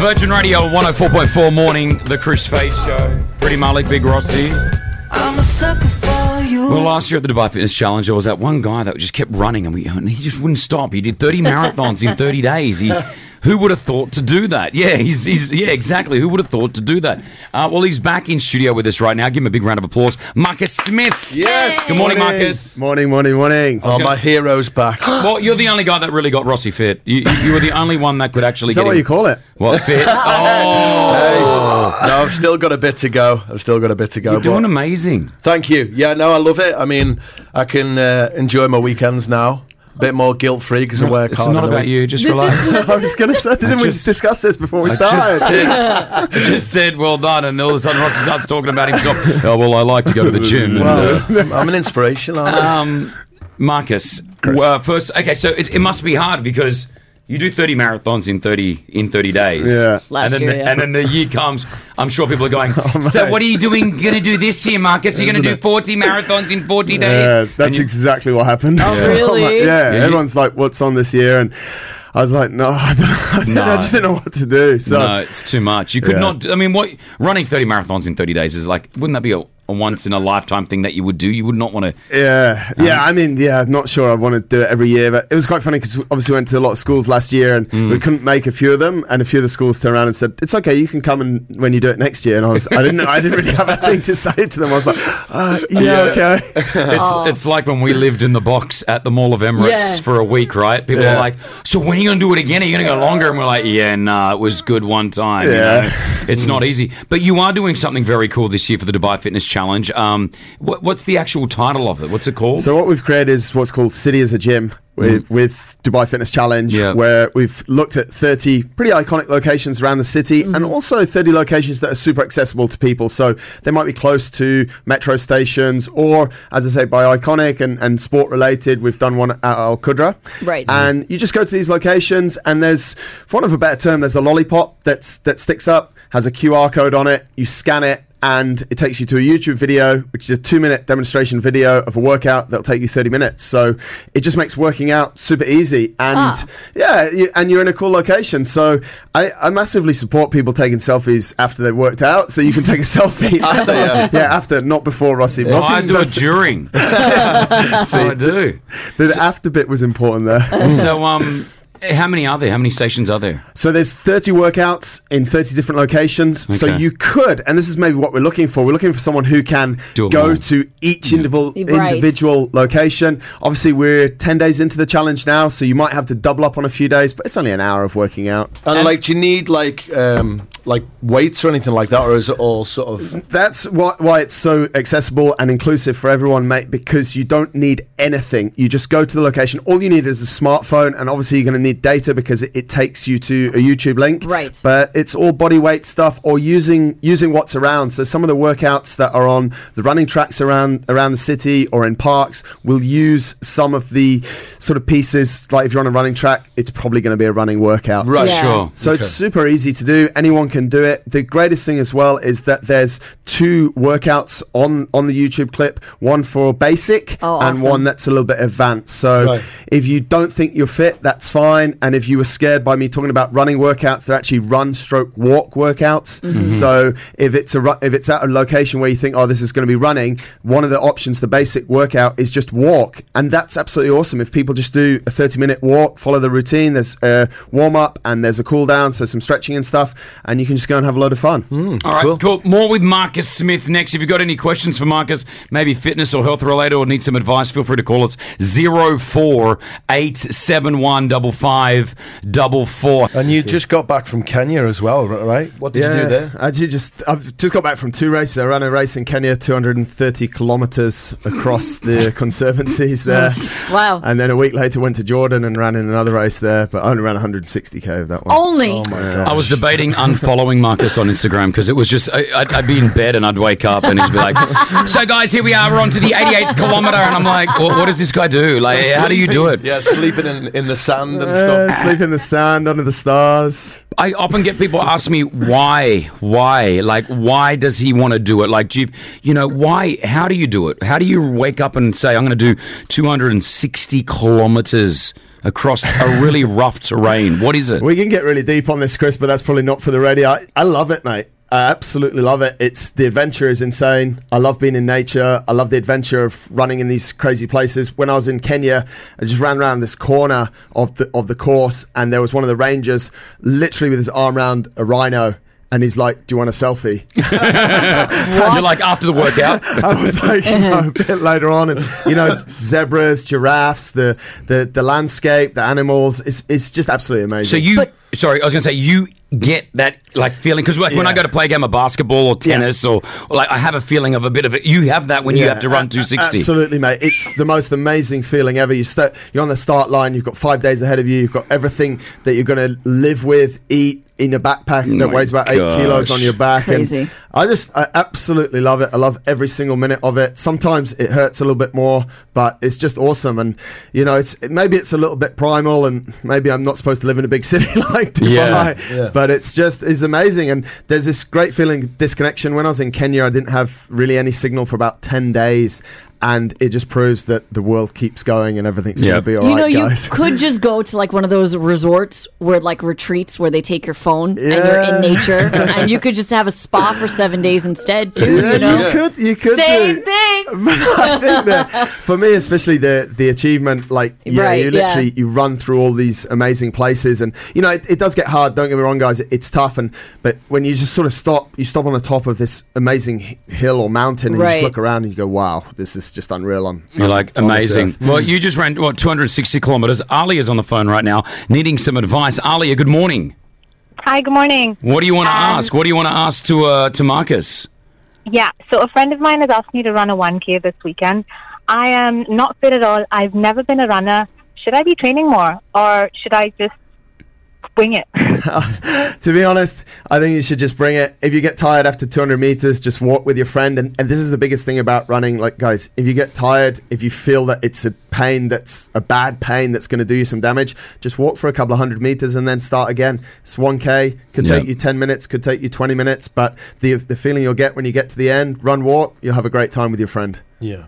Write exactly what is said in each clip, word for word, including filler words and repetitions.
Virgin Radio one oh four point four Morning, The Chris Fade Show. Pretty Malik, Big Rossi. I'm a sucker for you. Well, last year at the Dubai Fitness Challenge, there was that one guy that just kept running and, we, and he just wouldn't stop. He did thirty marathons in thirty days. He... Who would have thought to do that? Yeah, he's, he's yeah, exactly. Who would have thought to do that? Uh, well, he's back in studio with us right now. Give him a big round of applause. Marcus Smith. Yes. Yay. Good morning, morning, Marcus. Morning, morning, morning. Oh, gonna... my hero's back. Well, you're the only guy that really got Rossi fit. You, you were the only one that could actually Is that get what him... you call it? What, fit? Oh. Hey. No, I've still got a bit to go. I've still got a bit to go. You're doing amazing. Thank you. Yeah, no, I love it. I mean, I can uh, enjoy my weekends now. Bit more guilt-free because I work hard. It's not about you, just relax. I was going to say, didn't we discuss this before we started? Just said, I just said, well done, and all of a sudden Ross starts talking about himself. Oh, well, I like to go to the gym. Well, and, uh, I'm an inspiration, aren't I? Um, Marcus, well, first, okay, so it, it must be hard because you do thirty marathons in thirty in thirty days. Yeah. Last and then year, the, yeah. And then the year comes, I'm sure people are going, oh, so what are you doing going to do this year, Marcus? You're going to do forty marathons in forty yeah, days? Yeah, that's you... exactly what happened. Oh, yeah. Really? Like, yeah, yeah, everyone's like, what's on this year? And I was like, no, I, don't, no. I just didn't know what to do. So. No, it's too much. You could yeah. not, do, I mean, what running thirty marathons in thirty days is like, wouldn't that be a... a once-in-a-lifetime thing that you would do? You would not want to... Yeah, um, yeah, I mean, yeah, I'm not sure I want to do it every year, but it was quite funny because obviously we went to a lot of schools last year and mm. we couldn't make a few of them, and a few of the schools turned around and said, it's okay, you can come and when you do it next year. And I was, I didn't I didn't really have a thing to say to them. I was like, uh, yeah, yeah, okay. It's oh. it's like when we lived in the box at the Mall of Emirates yeah. for a week, right? People yeah. are like, so when are you going to do it again? Are you going to go longer? And we're like, yeah, nah, it was good one time. Yeah. You know? It's not easy. But you are doing something very cool this year for the Dubai Fitness Challenge. Challenge. Um, what, what's the actual title of it? What's it called? So what we've created is what's called City as a Gym with, mm. with Dubai Fitness Challenge, yeah. where we've looked at thirty pretty iconic locations around the city mm. and also thirty locations that are super accessible to people. So they might be close to metro stations or, as I say, by iconic and, and sport related. We've done one at Al-Qudra. Right. And you just go to these locations and there's, for want of a better term, there's a lollipop that's that sticks up, has a Q R code on it, you scan it, and it takes you to a YouTube video, which is a two-minute demonstration video of a workout that'll take you thirty minutes. So it just makes working out super easy. And, ah. yeah, you, and you're in a cool location. So I, I massively support people taking selfies after they've worked out. So you can take a selfie after. yeah. yeah, after, not before, Rossi. Well, Rossi I do it during. yeah. See, I do. The, the so, after bit was important there. So, um... how many are there? How many stations are there? So there's thirty workouts in thirty different locations. Okay. So you could, and this is maybe what we're looking for, we're looking for someone who can go more. to each yeah. individual, right. individual location. Obviously, we're ten days into the challenge now, so you might have to double up on a few days, but it's only an hour of working out. And, and like, do you need, like... Um like weights or anything like that, or is it all sort of... That's why, why it's so accessible and inclusive for everyone, mate, because you don't need anything. You just go to the location. All you need is a smartphone, and obviously you're going to need data because it, it takes you to a YouTube link. Right. But it's all body weight stuff or using using what's around. So some of the workouts that are on the running tracks around, around the city or in parks will use some of the sort of pieces. Like if you're on a running track, it's probably going to be a running workout. Right, yeah. sure. So okay. it's super easy to do. Anyone can... can do it. The greatest thing as well is that there's two workouts on, on the YouTube clip, one for basic oh, awesome. and one that's a little bit advanced. So right. if you don't think you're fit, that's fine. And if you were scared by me talking about running workouts, they're actually run stroke walk workouts. Mm-hmm. So if it's a if it's at a location where you think, oh, this is going to be running, one of the options, the basic workout, is just walk. And that's absolutely awesome. If people just do a thirty-minute walk, follow the routine, there's a warm-up and there's a cool-down, so some stretching and stuff, and you You can just go and have a load of fun. Mm, All right, cool. cool. More with Marcus Smith next. If you've got any questions for Marcus, maybe fitness or health related or need some advice, feel free to call us zero four eight seven one five five four four. And you just got back from Kenya as well, right? What did yeah, you do there? I just, I've just got back from two races. I ran a race in Kenya, two hundred thirty kilometres across the conservancies there. Wow. And then a week later went to Jordan and ran in another race there, but I only ran one hundred sixty K of that one. Only? Oh, my gosh. I was debating unfollowing following Marcus on Instagram because it was just I'd, I'd be in bed and I'd wake up and he'd be like, so guys, here we are, we're on to the eighty-eighth kilometre, and I'm like, well, what does this guy do? Like, how do you do it? Yeah, sleeping in, in the sand and uh, stuff. Sleeping in the sand under the stars. I often get people ask me why, why, like, why does he want to do it? Like, do you, you know, why? How do you do it? How do you wake up and say, I'm going to do two hundred sixty kilometres across a really rough terrain. What is it? We can get really deep on this, Chris, but that's probably not for the radio. I, I love it, mate. I absolutely love it. It's the adventure is insane. I love being in nature. I love the adventure of running in these crazy places. When I was in Kenya, I just ran around this corner of the of the course, and there was one of the rangers literally with his arm around a rhino. And he's like, "Do you want a selfie?" You're like, after the workout. I was like, you know, a bit later on, and you know, zebras, giraffes, the the the landscape, the animals. It's it's just absolutely amazing. So you, but, sorry, I was going to say you get that like feeling because like yeah. when I go to play a game of basketball or tennis yeah. or, or like I have a feeling of a bit of it. You have that when yeah, you have to run two sixty. Absolutely, mate. It's the most amazing feeling ever. You start, you're on the start line. You've got five days ahead of you. You've got everything that you're going to live with, eat. In a backpack oh that weighs about eight gosh. kilos on your back. Crazy. And I just, I absolutely love it. I love every single minute of it. Sometimes it hurts a little bit more, but it's just awesome. And, you know, it's it, maybe it's a little bit primal and maybe I'm not supposed to live in a big city like Dubai, yeah, yeah. but it's just, it's amazing. And there's this great feeling of disconnection. When I was in Kenya, I didn't have really any signal for about ten days. And it just proves that the world keeps going and everything's yep. going to be all you right, know, guys. You could just go to like one of those resorts where like retreats where they take your phone yeah. and you're in nature. And you could just have a spa for seven days instead too. Yeah, you, know? you could. You could Same do. thing. But I think that for me, especially the the achievement, like yeah, right, you literally yeah. you run through all these amazing places. And, you know, it, it does get hard. Don't get me wrong, guys. It, it's tough. And But when you just sort of stop, you stop on the top of this amazing hill or mountain and right. you just look around and you go, wow, this is... It's just unreal. I'm You're like, amazing. Well, you just ran, what, two hundred sixty kilometres. Ali is on the phone right now needing some advice. Ali, good morning. Hi, good morning. What do you want to um, ask? What do you want to ask to uh, to Marcus? Yeah, so a friend of mine has asked me to run a one K this weekend. I am not fit at all. I've never been a runner. Should I be training more or should I just wing it? To be honest, I think you should just bring it. If you get tired after two hundred meters, just walk with your friend. And, and this is the biggest thing about running. Like, guys, if you get tired, if you feel that it's a pain that's a bad pain that's going to do you some damage, just walk for a couple of hundred meters and then start again. It's one K. Could yeah. take you ten minutes, could take you twenty minutes. But the the feeling you'll get when you get to the end, run, walk, you'll have a great time with your friend. Yeah.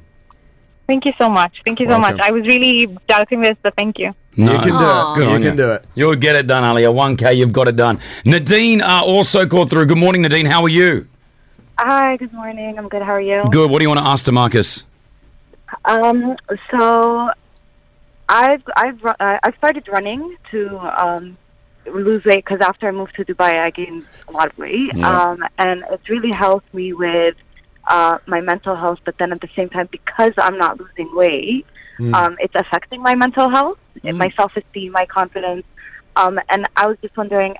Thank you so much. Thank you so Welcome. much. I was really doubting this, but thank you. No. You can do Aww. it. Good you can you. do it. You'll get it done, Ali. A one K, you've got it done. Nadine uh, also called through. Good morning, Nadine. How are you? Hi, good morning. I'm good. How are you? Good. What do you want to ask to Marcus? Um, so I've, I've, uh, I've started running to um, lose weight because after I moved to Dubai, I gained a lot of weight. Yeah. Um, and it's really helped me with Uh, my mental health, but then at the same time, because I'm not losing weight, mm. um, it's affecting my mental health, mm. my self-esteem, my confidence. Um, and I was just wondering,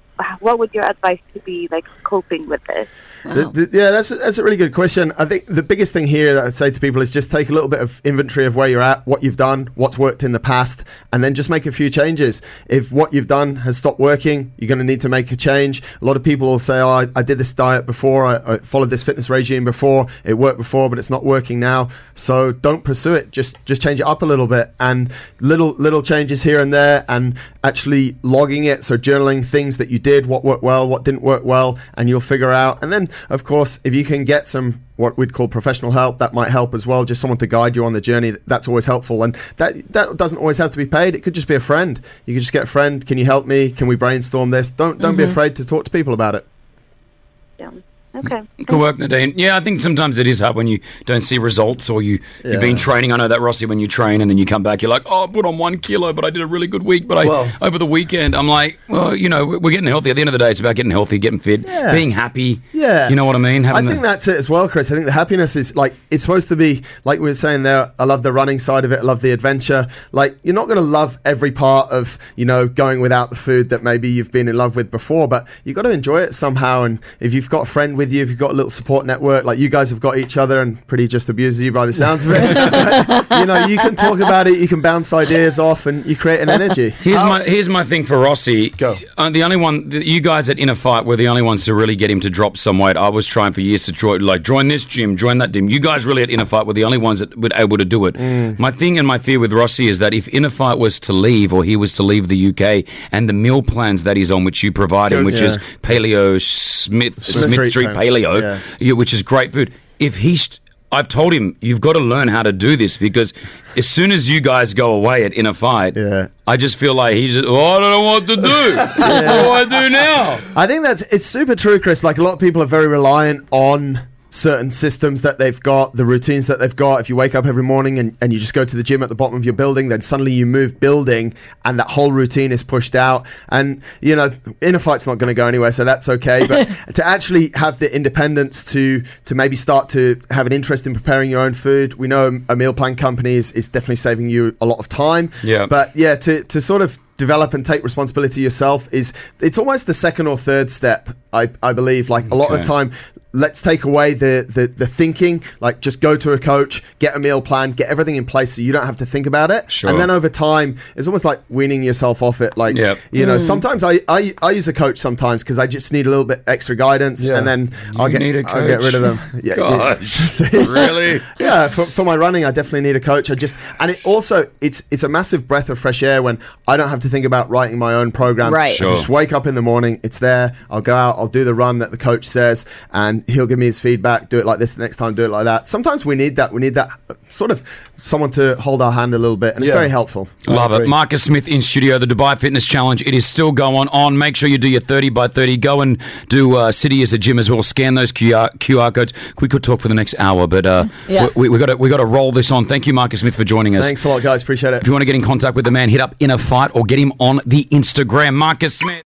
what would your advice to be like coping with this? Wow. The, the, yeah, that's a, that's a really good question. I think the biggest thing here that I'd say to people is just take a little bit of inventory of where you're at, what you've done, what's worked in the past, and then just make a few changes. If what you've done has stopped working, you're going to need to make a change. A lot of people will say, oh, I, I did this diet before, I, I followed this fitness regime before, it worked before, but it's not working now. So don't pursue it. Just just change it up a little bit, and little little changes here and there, and actually logging it. So journaling things that you did. Did, what worked well, what didn't work well, and you'll figure out. And then, of course, if you can get some what we'd call professional help, that might help as well, just someone to guide you on the journey. That's always helpful. And that that doesn't always have to be paid. It could just be a friend. You could just get a friend. Can you help me? Can we brainstorm this? Don't don't mm-hmm. be afraid to talk to people about it. Yeah. Okay. Good work, Nadine. Yeah, I think sometimes it is hard when you don't see results or you, yeah. you've been training. I know that, Rossi, when you train and then you come back, you're like, oh, I put on one kilo, but I did a really good week. But I well, over the weekend, I'm like, well, you know, we're getting healthy. At the end of the day, it's about getting healthy, getting fit, yeah. being happy. Yeah. You know what I mean? Having I think the- that's it as well, Chris. I think the happiness is like, it's supposed to be, like we were saying there, I love the running side of it. I love the adventure. Like, you're not going to love every part of, you know, going without the food that maybe you've been in love with before, but you've got to enjoy it somehow. And if you've got a friend with you, if you've got a little support network, like you guys have got each other, and pretty just abuses you by the sounds of it. But, you know, you can talk about it, you can bounce ideas off, and you create an energy. Here's oh. my here's my thing for Rossi. Go. Uh, the only one, the, you guys at Inner Fight were the only ones to really get him to drop some weight. I was trying for years to try, like join this gym, join that gym. You guys really at Inner Fight were the only ones that were able to do it. Mm. My thing and my fear with Rossi is that if Inner Fight was to leave, or he was to leave the U K, and the meal plans that he's on, which you provide him, which yeah. is Paleo Smith Street. Paleo, yeah. which is great food. If he's, I've told him, you've got to learn how to do this, because as soon as you guys go away at Inner Fight, yeah. I just feel like he's just, oh, I don't know what to do. yeah. What do I do now? I think that's it's super true, Chris. Like, a lot of people are very reliant on certain systems that they've got, the routines that they've got. If you wake up every morning and, and you just go to the gym at the bottom of your building, then suddenly you move building and that whole routine is pushed out. And, you know, Inner Fight's not going to go anywhere, so that's okay. But to actually have the independence to to maybe start to have an interest in preparing your own food, we know a meal plan company is, is definitely saving you a lot of time. Yeah. But, yeah, to, to sort of develop and take responsibility yourself is, it's almost the second or third step, I, I believe. Like, a lot okay. of the time... Let's take away the, the, the thinking, like just go to a coach, get a meal plan, get everything in place so you don't have to think about it. Sure. And then over time, it's almost like weaning yourself off it. Like, yep. you know, mm. sometimes I, I, I use a coach sometimes because I just need a little bit extra guidance yeah. and then I'll get, I'll get rid of them. Yeah, Gosh, yeah. really? yeah, for, for my running, I definitely need a coach. I just, and it also, it's it's a massive breath of fresh air when I don't have to think about writing my own program. Right. Sure. I just wake up in the morning, it's there, I'll go out, I'll do the run that the coach says, and he'll give me his feedback. Do it like this the next time, do it like that. Sometimes we need that. We need that sort of someone to hold our hand a little bit, and yeah. it's very helpful. Love it. Marcus Smith in studio, the Dubai Fitness Challenge. It is still going on. Make sure you do your thirty by thirty. Go and do uh, City as a Gym as well. Scan those Q R, Q R codes. We could talk for the next hour, but uh, yeah. we, we, we got we got to roll this on. Thank you, Marcus Smith, for joining us. Thanks a lot, guys. Appreciate it. If you want to get in contact with the man, hit up Inner Fight or get him on the Instagram. Marcus Smith.